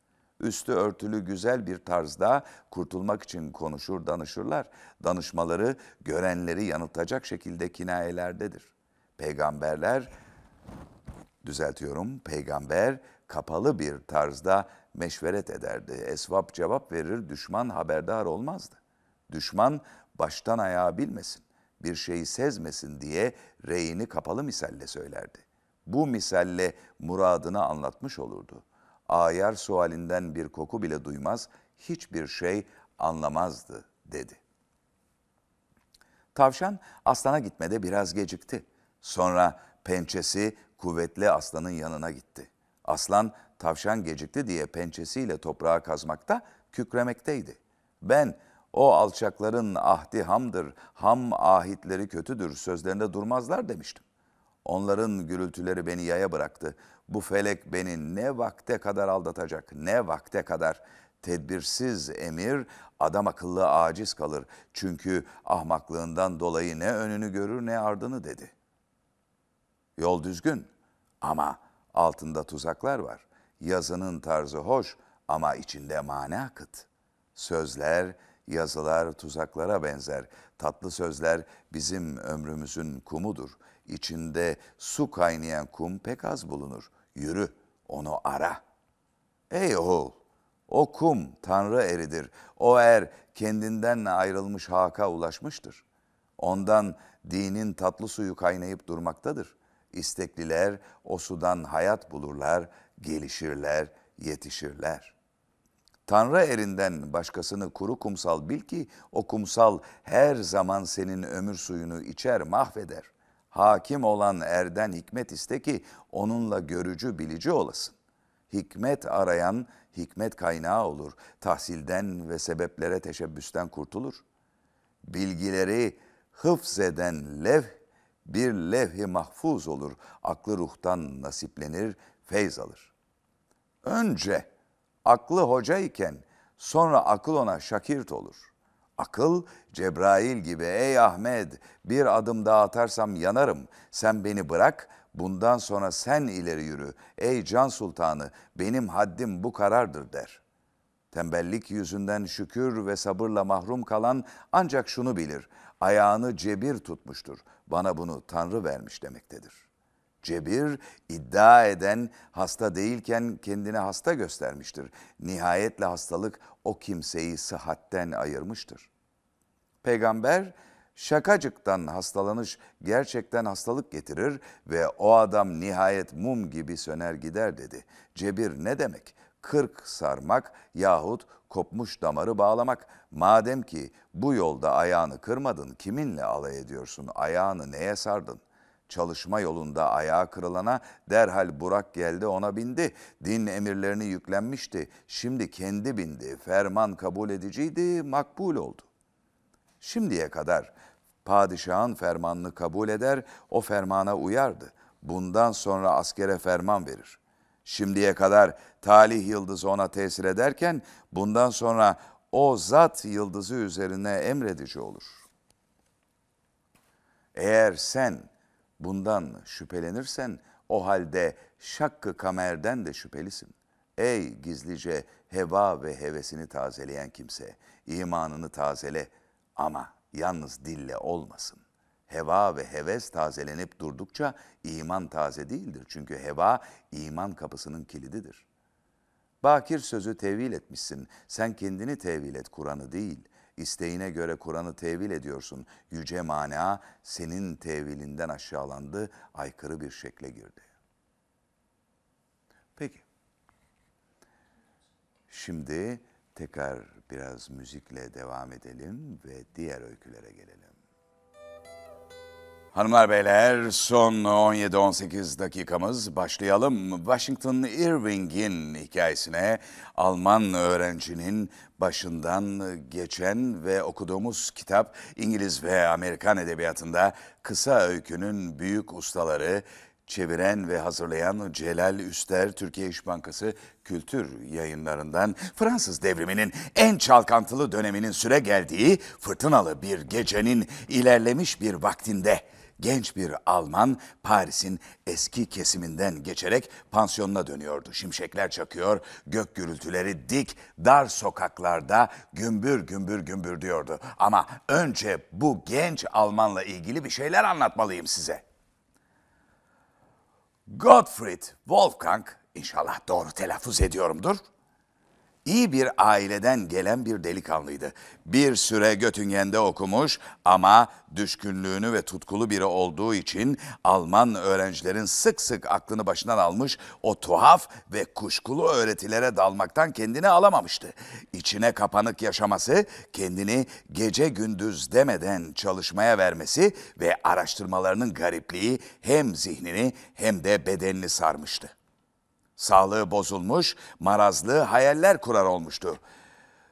Üstü örtülü güzel bir tarzda kurtulmak için konuşur danışırlar. Danışmaları görenleri yanıltacak şekilde kinayelerdedir. Peygamber kapalı bir tarzda meşveret ederdi. Esvap cevap verir, düşman haberdar olmazdı. Düşman baştan ayağa bilmesin, bir şeyi sezmesin diye reyini kapalı misalle söylerdi. Bu misalle muradını anlatmış olurdu. Ayar sualinden bir koku bile duymaz, hiçbir şey anlamazdı dedi. Tavşan aslana gitmede biraz gecikti. Sonra pençesi kuvvetli aslanın yanına gitti. Aslan tavşan gecikti diye pençesiyle toprağa kazmakta, kükremekteydi. Ben o alçakların ahdi hamdır, ham ahitleri kötüdür, sözlerinde durmazlar demiştim. Onların gürültüleri beni yaya bıraktı. Bu felek beni ne vakte kadar aldatacak, ne vakte kadar. Tedbirsiz emir adam akıllı aciz kalır. Çünkü ahmaklığından dolayı ne önünü görür ne ardını dedi. Yol düzgün ama altında tuzaklar var. Yazının tarzı hoş ama içinde mana kıt. Sözler, yazılar tuzaklara benzer. Tatlı sözler bizim ömrümüzün kumudur. İçinde su kaynayan kum pek az bulunur. Yürü, onu ara. Ey oğul, o kum Tanrı eridir. O er kendinden ayrılmış haka ulaşmıştır. Ondan dinin tatlı suyu kaynayıp durmaktadır. İstekliler o sudan hayat bulurlar, gelişirler, yetişirler. Tanrı erinden başkasını kuru kumsal bil ki o kumsal her zaman senin ömür suyunu içer, mahveder. Hakim olan erden hikmet iste ki onunla görücü bilici olasın. Hikmet arayan hikmet kaynağı olur, tahsilden ve sebeplere teşebbüsten kurtulur. Bilgileri hıfzeden bir levh-i mahfuz olur, aklı ruhtan nasiplenir, feyz alır. Önce aklı hoca iken, sonra akıl ona şakirt olur. Akıl, Cebrail gibi, ey Ahmet, bir adım daha atarsam yanarım, sen beni bırak, bundan sonra sen ileri yürü, ey Can Sultanı, benim haddim bu karardır der. Tembellik yüzünden şükür ve sabırla mahrum kalan ancak şunu bilir, ayağını cebir tutmuştur, bana bunu Tanrı vermiş demektedir. Cebir, iddia eden hasta değilken kendini hasta göstermiştir. Nihayetle hastalık o kimseyi sıhhatten ayırmıştır. Peygamber, şakacıktan hastalanış gerçekten hastalık getirir ve o adam nihayet mum gibi söner gider dedi. Cebir ne demek? 40 sarmak yahut kopmuş damarı bağlamak. Madem ki bu yolda ayağını kırmadın, kiminle alay ediyorsun, ayağını neye sardın? Çalışma yolunda ayağı kırılana derhal Burak geldi ona bindi. Din emirlerini yüklenmişti, şimdi kendi bindi. Ferman kabul ediciydi, makbul oldu. Şimdiye kadar padişahın fermanını kabul eder, o fermana uyardı. Bundan sonra askere ferman verir. Şimdiye kadar talih yıldızı ona tesir ederken bundan sonra o zat yıldızı üzerine emredici olur. Eğer sen bundan şüphelenirsen o halde şakkı kamerden de şüphelisin. Ey gizlice heva ve hevesini tazeleyen kimse, imanını tazele ama yalnız dille olmasın. Heva ve heves tazelenip durdukça iman taze değildir. Çünkü heva iman kapısının kilididir. Bakir sözü tevil etmişsin. Sen kendini tevil et, Kur'an'ı değil. İsteğine göre Kur'an'ı tevil ediyorsun. Yüce mana senin tevilinden aşağılandı, aykırı bir şekle girdi. Peki. Şimdi tekrar biraz müzikle devam edelim ve diğer öykülere gelelim. Hanımlar beyler, son 17-18 dakikamız, başlayalım. Washington Irving'in hikayesine, Alman öğrencinin başından geçen ve okuduğumuz kitap, İngiliz ve Amerikan edebiyatında kısa öykünün büyük ustaları, çeviren ve hazırlayan Celal Üster, Türkiye İş Bankası Kültür Yayınlarından. Fransız devriminin en çalkantılı döneminin süre geldiği fırtınalı bir gecenin ilerlemiş bir vaktinde genç bir Alman Paris'in eski kesiminden geçerek pansiyonuna dönüyordu. Şimşekler çakıyor, gök gürültüleri dik, dar sokaklarda gümbür gümbür gümbür diyordu. Ama önce bu genç Almanla ilgili bir şeyler anlatmalıyım size. Gottfried Wolfgang, inşallah doğru telaffuz ediyorumdur, İyi bir aileden gelen bir delikanlıydı. Bir süre Göttingen'de okumuş ama düşkünlüğünü ve tutkulu biri olduğu için Alman öğrencilerin sık sık aklını başından almış, o tuhaf ve kuşkulu öğretilere dalmaktan kendini alamamıştı. İçine kapanık yaşaması, kendini gece gündüz demeden çalışmaya vermesi ve araştırmalarının garipliği hem zihnini hem de bedenini sarmıştı. Sağlığı bozulmuş, marazlı hayaller kurar olmuştu.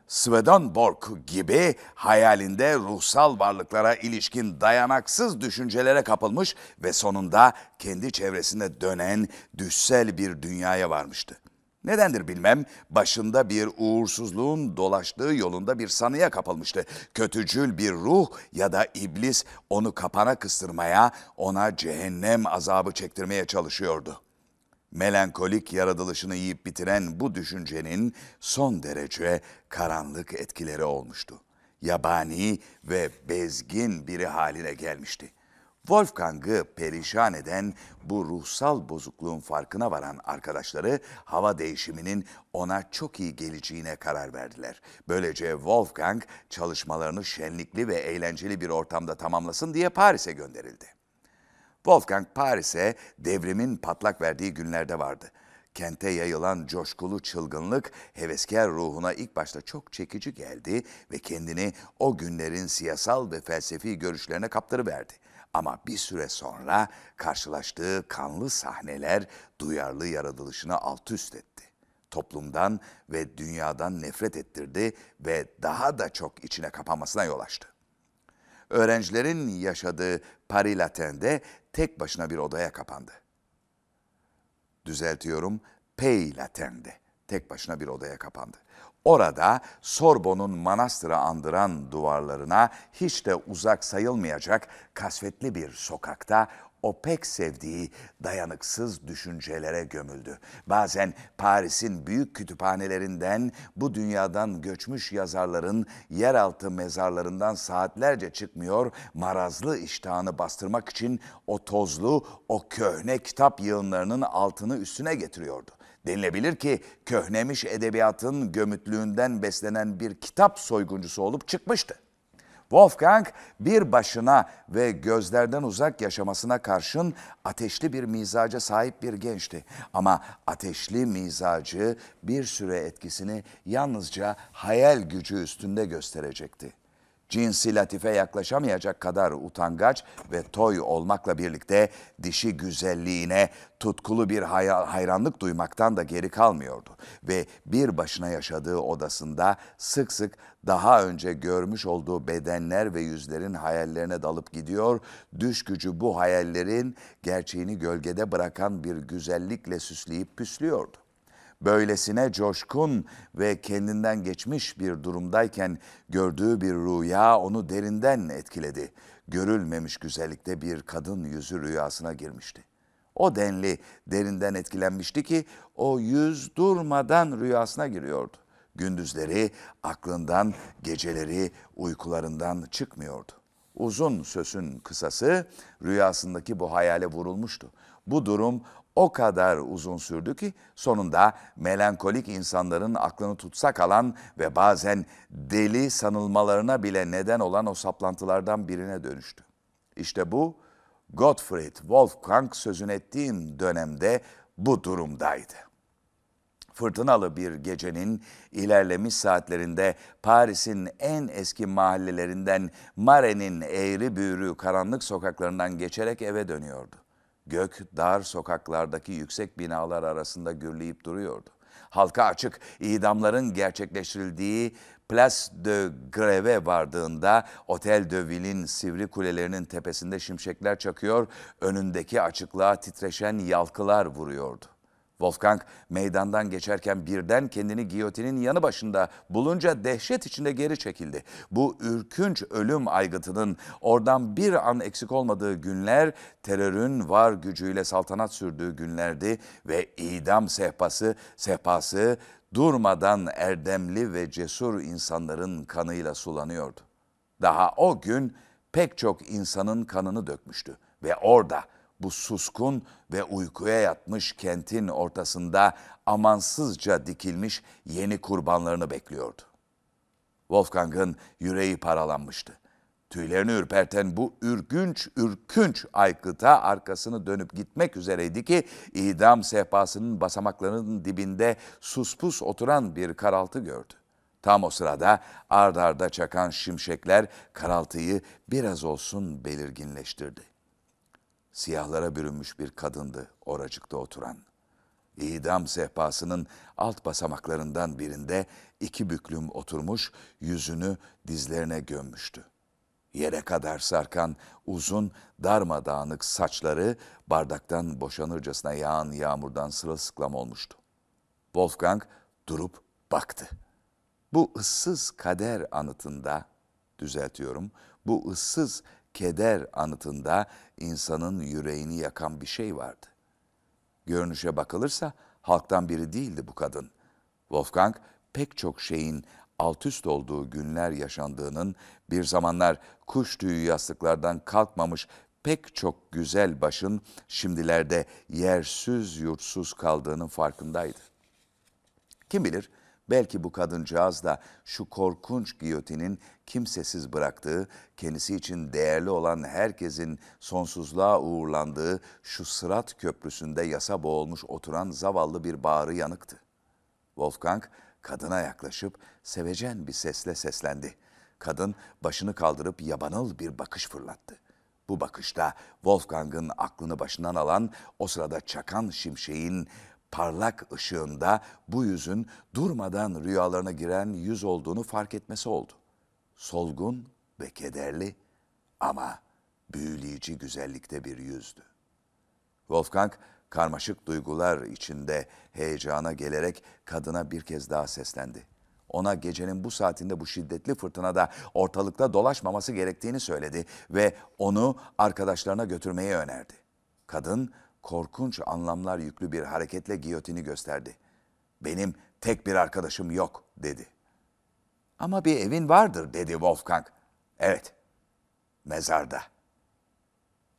Swedenborg gibi hayalinde ruhsal varlıklara ilişkin dayanaksız düşüncelere kapılmış ve sonunda kendi çevresinde dönen düşsel bir dünyaya varmıştı. Nedendir bilmem, başında bir uğursuzluğun dolaştığı yolunda bir sanıya kapılmıştı. Kötücül bir ruh ya da iblis onu kapana kıstırmaya, ona cehennem azabı çektirmeye çalışıyordu. Melankolik yaratılışını yiyip bitiren bu düşüncenin son derece karanlık etkileri olmuştu. Yabani ve bezgin biri haline gelmişti. Wolfgang'ı perişan eden bu ruhsal bozukluğun farkına varan arkadaşları hava değişiminin ona çok iyi geleceğine karar verdiler. Böylece Wolfgang çalışmalarını şenlikli ve eğlenceli bir ortamda tamamlasın diye Paris'e gönderildi. Wolfgang Paris'e devrimin patlak verdiği günlerde vardı. Kente yayılan coşkulu çılgınlık heveskar ruhuna ilk başta çok çekici geldi ve kendini o günlerin siyasal ve felsefi görüşlerine kaptırıverdi. Ama bir süre sonra karşılaştığı kanlı sahneler duyarlı yaratılışını alt üst etti. Toplumdan ve dünyadan nefret ettirdi ve daha da çok içine kapanmasına yol açtı. Öğrencilerin yaşadığı Paris Latin'de tek başına bir odaya kapandı. Düzeltiyorum, Pays Latin'de tek başına bir odaya kapandı. Orada Sorbon'un manastırı andıran duvarlarına hiç de uzak sayılmayacak kasvetli bir sokakta o pek sevdiği dayanıksız düşüncelere gömüldü. Bazen Paris'in büyük kütüphanelerinden, bu dünyadan göçmüş yazarların yeraltı mezarlarından saatlerce çıkmıyor, marazlı iştahını bastırmak için o tozlu, o köhne kitap yığınlarının altını üstüne getiriyordu. Denilebilir ki köhnemiş edebiyatın gömütlüğünden beslenen bir kitap soyguncusu olup çıkmıştı. Wolfgang bir başına ve gözlerden uzak yaşamasına karşın ateşli bir mizaca sahip bir gençti. Ama ateşli mizacı bir süre etkisini yalnızca hayal gücü üstünde gösterecekti. Cinsi latife yaklaşamayacak kadar utangaç ve toy olmakla birlikte dişi güzelliğine tutkulu bir hayranlık duymaktan da geri kalmıyordu. Ve bir başına yaşadığı odasında sık sık daha önce görmüş olduğu bedenler ve yüzlerin hayallerine dalıp gidiyor, düş gücü bu hayallerin gerçeğini gölgede bırakan bir güzellikle süsleyip püslüyordu. Böylesine coşkun ve kendinden geçmiş bir durumdayken gördüğü bir rüya onu derinden etkiledi. Görülmemiş güzellikte bir kadın yüzü rüyasına girmişti. O denli derinden etkilenmişti ki o yüz durmadan rüyasına giriyordu. Gündüzleri aklından, geceleri uykularından çıkmıyordu. Uzun sözün kısası, rüyasındaki bu hayale vurulmuştu. Bu durum o kadar uzun sürdü ki sonunda melankolik insanların aklını tutsak alan ve bazen deli sanılmalarına bile neden olan o saplantılardan birine dönüştü. İşte bu Gottfried Wolfgang sözünü ettiğim dönemde bu durumdaydı. Fırtınalı bir gecenin ilerlemiş saatlerinde Paris'in en eski mahallelerinden Mare'nin eğri büğrü karanlık sokaklarından geçerek eve dönüyordu. Gök dar sokaklardaki yüksek binalar arasında gürleyip duruyordu. Halka açık idamların gerçekleştirildiği Place de Grève vardığında Otel de Ville'in sivri kulelerinin tepesinde şimşekler çakıyor, önündeki açıklığa titreşen yalkılar vuruyordu. Wolfgang meydandan geçerken birden kendini giyotinin yanı başında bulunca dehşet içinde geri çekildi. Bu ürkünç ölüm aygıtının oradan bir an eksik olmadığı günler terörün var gücüyle saltanat sürdüğü günlerdi ve idam sehpası durmadan erdemli ve cesur insanların kanıyla sulanıyordu. Daha o gün pek çok insanın kanını dökmüştü ve orada bu suskun ve uykuya yatmış kentin ortasında amansızca dikilmiş yeni kurbanlarını bekliyordu. Wolfgang'ın yüreği paralanmıştı. Tüylerini ürperten bu ürkünç aykıta arkasını dönüp gitmek üzereydi ki idam sehpasının basamaklarının dibinde suspus oturan bir karaltı gördü. Tam o sırada ard arda çakan şimşekler karaltıyı biraz olsun belirginleştirdi. Siyahlara bürünmüş bir kadındı oracıkta oturan. İdam sehpasının alt basamaklarından birinde iki büklüm oturmuş, yüzünü dizlerine gömmüştü. Yere kadar sarkan uzun, darmadağınık saçları bardaktan boşanırcasına yağan yağmurdan sırılsıklam olmuştu. Wolfgang durup baktı. Bu ıssız kader anıtında, bu ıssız keder anıtında insanın yüreğini yakan bir şey vardı. Görünüşe bakılırsa halktan biri değildi bu kadın. Wolfgang pek çok şeyin altüst olduğu günler yaşandığının, bir zamanlar kuş tüyü yastıklardan kalkmamış pek çok güzel başın şimdilerde yersiz yurtsuz kaldığının farkındaydı. Kim bilir, belki bu kadıncağız da şu korkunç giyotinin kimsesiz bıraktığı, kendisi için değerli olan herkesin sonsuzluğa uğurlandığı şu Sırat Köprüsü'nde yasa boğulmuş oturan zavallı bir bağrı yanıktı. Wolfgang kadına yaklaşıp sevecen bir sesle seslendi. Kadın başını kaldırıp yabanıl bir bakış fırlattı. Bu bakışta Wolfgang'ın aklını başından alan, o sırada çakan şimşeğin parlak ışığında bu yüzün durmadan rüyalarına giren yüz olduğunu fark etmesi oldu. Solgun ve kederli ama büyüleyici güzellikte bir yüzdü. Wolfgang karmaşık duygular içinde heyecana gelerek kadına bir kez daha seslendi. Ona gecenin bu saatinde bu şiddetli fırtınada ortalıkta dolaşmaması gerektiğini söyledi ve onu arkadaşlarına götürmeyi önerdi. Kadın korkunç anlamlar yüklü bir hareketle giyotini gösterdi. "Benim tek bir arkadaşım yok," dedi. "Ama bir evin vardır," dedi Wolfgang. "Evet, mezarda."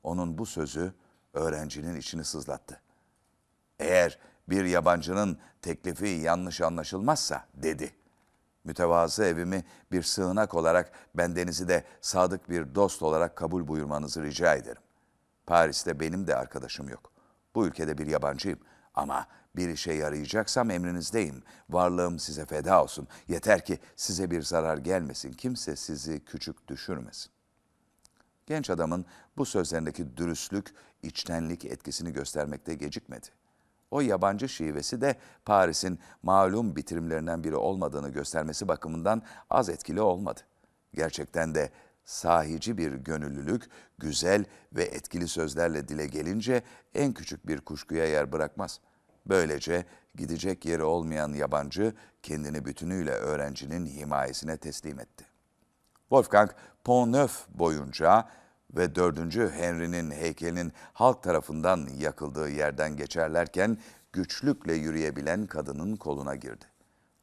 Onun bu sözü öğrencinin içini sızlattı. "Eğer bir yabancının teklifi yanlış anlaşılmazsa," dedi. "Mütevazı evimi bir sığınak olarak, bendenizi de sadık bir dost olarak kabul buyurmanızı rica ederim. Paris'te benim de arkadaşım yok. Bu ülkede bir yabancıyım ama bir işe yarayacaksam emrinizdeyim. Varlığım size feda olsun. Yeter ki size bir zarar gelmesin. Kimse sizi küçük düşürmesin." Genç adamın bu sözlerindeki dürüstlük, içtenlik etkisini göstermekte gecikmedi. O yabancı şivesi de Paris'in malum bitirimlerinden biri olmadığını göstermesi bakımından az etkili olmadı. Gerçekten de sahici bir gönüllülük, güzel ve etkili sözlerle dile gelince en küçük bir kuşkuya yer bırakmaz. Böylece gidecek yeri olmayan yabancı kendini bütünüyle öğrencinin himayesine teslim etti. Wolfgang, Pont Neuf boyunca ve 4. Henry'nin heykelinin halk tarafından yakıldığı yerden geçerlerken güçlükle yürüyebilen kadının koluna girdi.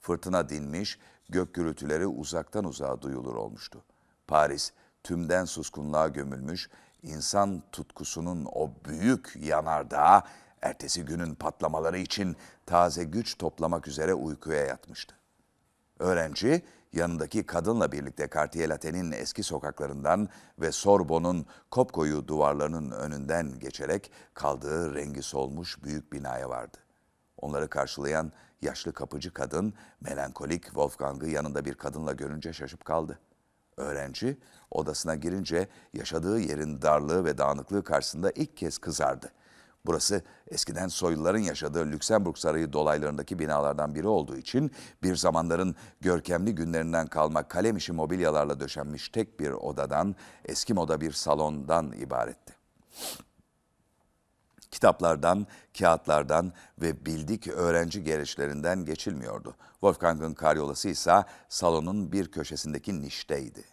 Fırtına dinmiş, gök gürültüleri uzaktan uzağa duyulur olmuştu. Paris tümden suskunluğa gömülmüş, insan tutkusunun o büyük yanardağı ertesi günün patlamaları için taze güç toplamak üzere uykuya yatmıştı. Öğrenci yanındaki kadınla birlikte Cartier-Latin'in eski sokaklarından ve Sorbon'un kopkoyu duvarlarının önünden geçerek kaldığı rengi solmuş büyük binaya vardı. Onları karşılayan yaşlı kapıcı kadın melankolik Wolfgang'ı yanında bir kadınla görünce şaşıp kaldı. Öğrenci odasına girince yaşadığı yerin darlığı ve dağınıklığı karşısında ilk kez kızardı. Burası eskiden soyluların yaşadığı Lüksemburg Sarayı dolaylarındaki binalardan biri olduğu için bir zamanların görkemli günlerinden kalma kalem işi mobilyalarla döşenmiş tek bir odadan, eski moda bir salondan ibaretti. Kitaplardan, kağıtlardan ve bildik öğrenci gereçlerinden geçilmiyordu. Wolfgang'ın karyolası ise salonun bir köşesindeki nişteydi.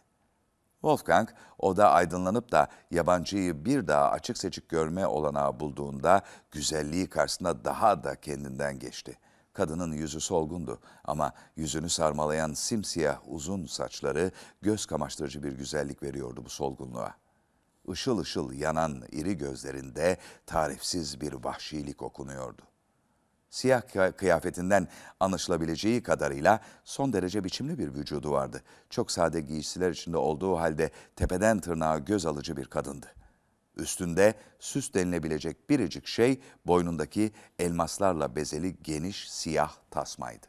Wolfgang, oda aydınlanıp da yabancıyı bir daha açık seçik görme olanağı bulduğunda güzelliği karşısında daha da kendinden geçti. Kadının yüzü solgundu ama yüzünü sarmalayan simsiyah uzun saçları göz kamaştırıcı bir güzellik veriyordu bu solgunluğa. Işıl ışıl yanan iri gözlerinde tarifsiz bir vahşilik okunuyordu. Siyah kıyafetinden anlaşılabileceği kadarıyla son derece biçimli bir vücudu vardı. Çok sade giysiler içinde olduğu halde tepeden tırnağa göz alıcı bir kadındı. Üstünde süs denilebilecek biricik şey boynundaki elmaslarla bezeli geniş siyah tasmaydı.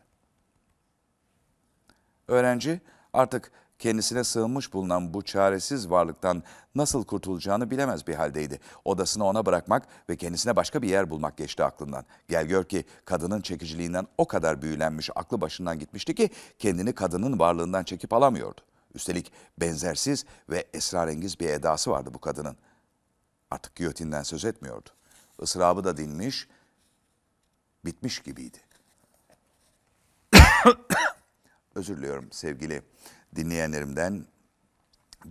Öğrenci artık kendisine sığınmış bulunan bu çaresiz varlıktan nasıl kurtulacağını bilemez bir haldeydi. Odasını ona bırakmak ve kendisine başka bir yer bulmak geçti aklından. Gel gör ki kadının çekiciliğinden o kadar büyülenmiş, aklı başından gitmişti ki kendini kadının varlığından çekip alamıyordu. Üstelik benzersiz ve esrarengiz bir edası vardı bu kadının. Artık giyotinden söz etmiyordu. Israbı da dinmiş, bitmiş gibiydi. Özür diliyorum sevgili dinleyenlerimden,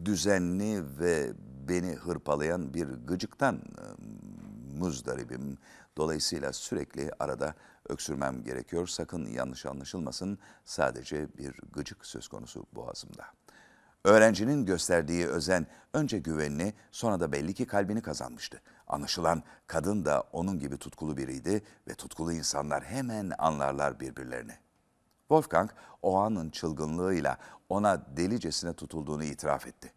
düzenli ve beni hırpalayan bir gıcıktan muzdaribim. Dolayısıyla sürekli arada öksürmem gerekiyor. Sakın yanlış anlaşılmasın, sadece bir gıcık söz konusu boğazımda. Öğrencinin gösterdiği özen önce güvenini, sonra da belli ki kalbini kazanmıştı. Anlaşılan kadın da onun gibi tutkulu biriydi ve tutkulu insanlar hemen anlarlar birbirlerini. Wolfgang o anın çılgınlığıyla ona delicesine tutulduğunu itiraf etti.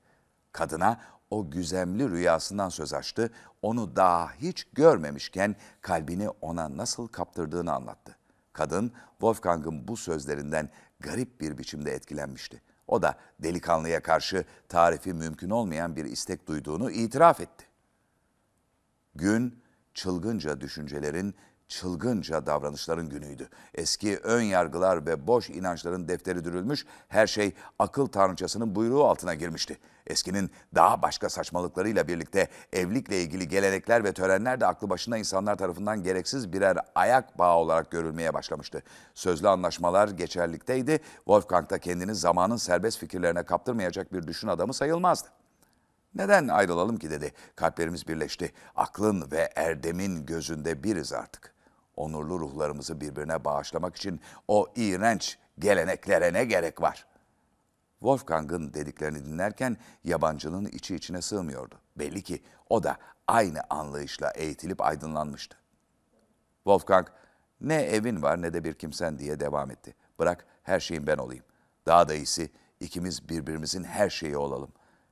Kadına o güzemli rüyasından söz açtı, onu daha hiç görmemişken kalbini ona nasıl kaptırdığını anlattı. Kadın Wolfgang'ın bu sözlerinden garip bir biçimde etkilenmişti. O da delikanlıya karşı tarifi mümkün olmayan bir istek duyduğunu itiraf etti. Gün çılgınca düşüncelerin, çılgınca davranışların günüydü. Eski ön yargılar ve boş inançların defteri dürülmüş, her şey akıl tanrıçasının buyruğu altına girmişti. Eskinin daha başka saçmalıklarıyla birlikte evlilikle ilgili gelenekler ve törenler de aklı başında insanlar tarafından gereksiz birer ayak bağı olarak görülmeye başlamıştı. Sözlü anlaşmalar geçerlikteydi. Wolfgang da kendini zamanın serbest fikirlerine kaptırmayacak bir düşün adamı sayılmazdı. Neden ayrılalım ki dedi. Kalplerimiz birleşti. Aklın ve erdemin gözünde biriz artık. Onurlu ruhlarımızı birbirine bağışlamak için o iğrenç geleneklere ne gerek var? Wolfgang'ın dediklerini dinlerken yabancının içi içine sığmıyordu. Belli ki o da aynı anlayışla eğitilip aydınlanmıştı. Wolfgang, ne evin var ne de bir kimsen diye devam etti. Bırak her şeyin ben olayım. Daha da iyisi ikimiz birbirimizin her şeyi olalım.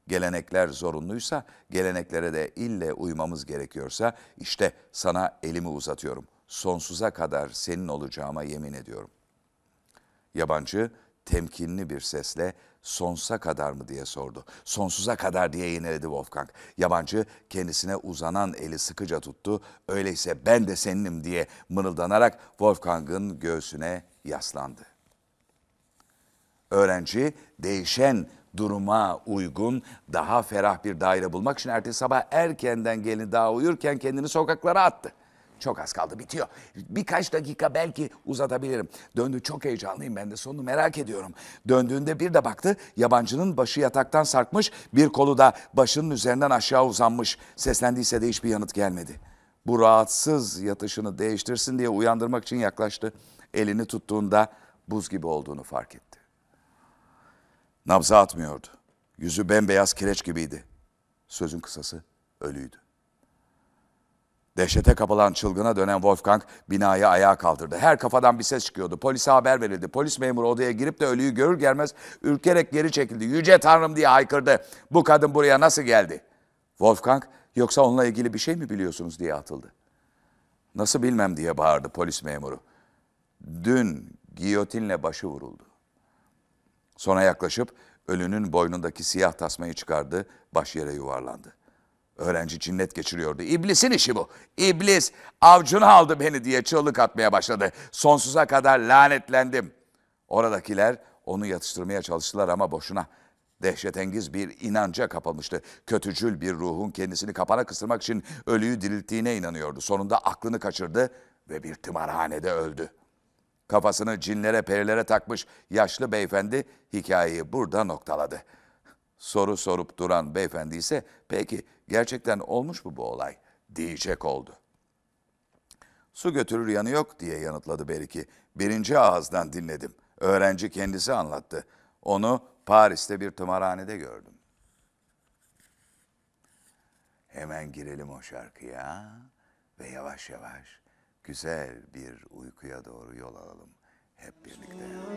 Gelenekler zorunluysa, geleneklere de ille uymamız gerekiyorsa işte sana elimi uzatıyorum. Sonsuza kadar senin olacağıma yemin ediyorum. Yabancı temkinli bir sesle sonsuza kadar mı diye sordu. Sonsuza kadar diye yineledi Wolfgang. Yabancı kendisine uzanan eli sıkıca tuttu. Öyleyse ben de seninim diye mırıldanarak Wolfgang'ın göğsüne yaslandı. Öğrenci değişen duruma uygun, daha ferah bir daire bulmak için ertesi sabah erkenden gelin daha uyurken kendini sokaklara attı. Çok az kaldı, bitiyor. Birkaç dakika belki uzatabilirim. Döndü, çok heyecanlıyım ben de, sonunu merak ediyorum. Döndüğünde bir de baktı, yabancının başı yataktan sarkmış, bir kolu da başının üzerinden aşağı uzanmış. Seslendiyse de hiçbir yanıt gelmedi. Bu rahatsız yatışını değiştirsin diye uyandırmak için yaklaştı. Elini tuttuğunda buz gibi olduğunu fark etti. Nabza atmıyordu. Yüzü bembeyaz kireç gibiydi. Sözün kısası ölüydü. Dehşete kapılan çılgına dönen Wolfgang binayı ayağa kaldırdı. Her kafadan bir ses çıkıyordu. Polise haber verildi. Polis memuru odaya girip de ölüyü görür görmez ürkerek geri çekildi. Yüce Tanrım diye haykırdı. Bu kadın buraya nasıl geldi? Wolfgang, yoksa onunla ilgili bir şey mi biliyorsunuz diye atıldı. Nasıl bilmem diye bağırdı polis memuru. dün giyotinle başı vuruldu. Sona yaklaşıp ölünün boynundaki siyah tasmayı çıkardı, baş yere yuvarlandı. Öğrenci cinnet geçiriyordu. İblisin işi bu. İblis avcunu aldı beni diye çığlık atmaya başladı. Sonsuza kadar lanetlendim. Oradakiler onu yatıştırmaya çalıştılar ama boşuna. Dehşetengiz bir inanca kapılmıştı. Kötücül bir ruhun kendisini kapana kıstırmak için ölüyü dirilttiğine inanıyordu. Sonunda aklını kaçırdı ve bir tımarhanede öldü. Kafasını cinlere, perilere takmış yaşlı beyefendi hikayeyi burada noktaladı. Soru sorup duran beyefendi ise peki gerçekten olmuş mu bu olay diyecek oldu. Su götürür yanı yok diye yanıtladı Beriki. Birinci ağızdan dinledim. Öğrenci kendisi anlattı. Onu Paris'te bir tımarhanede gördüm. Hemen girelim o şarkıya ve yavaş yavaş güzel bir uykuya doğru yol alalım hep birlikte.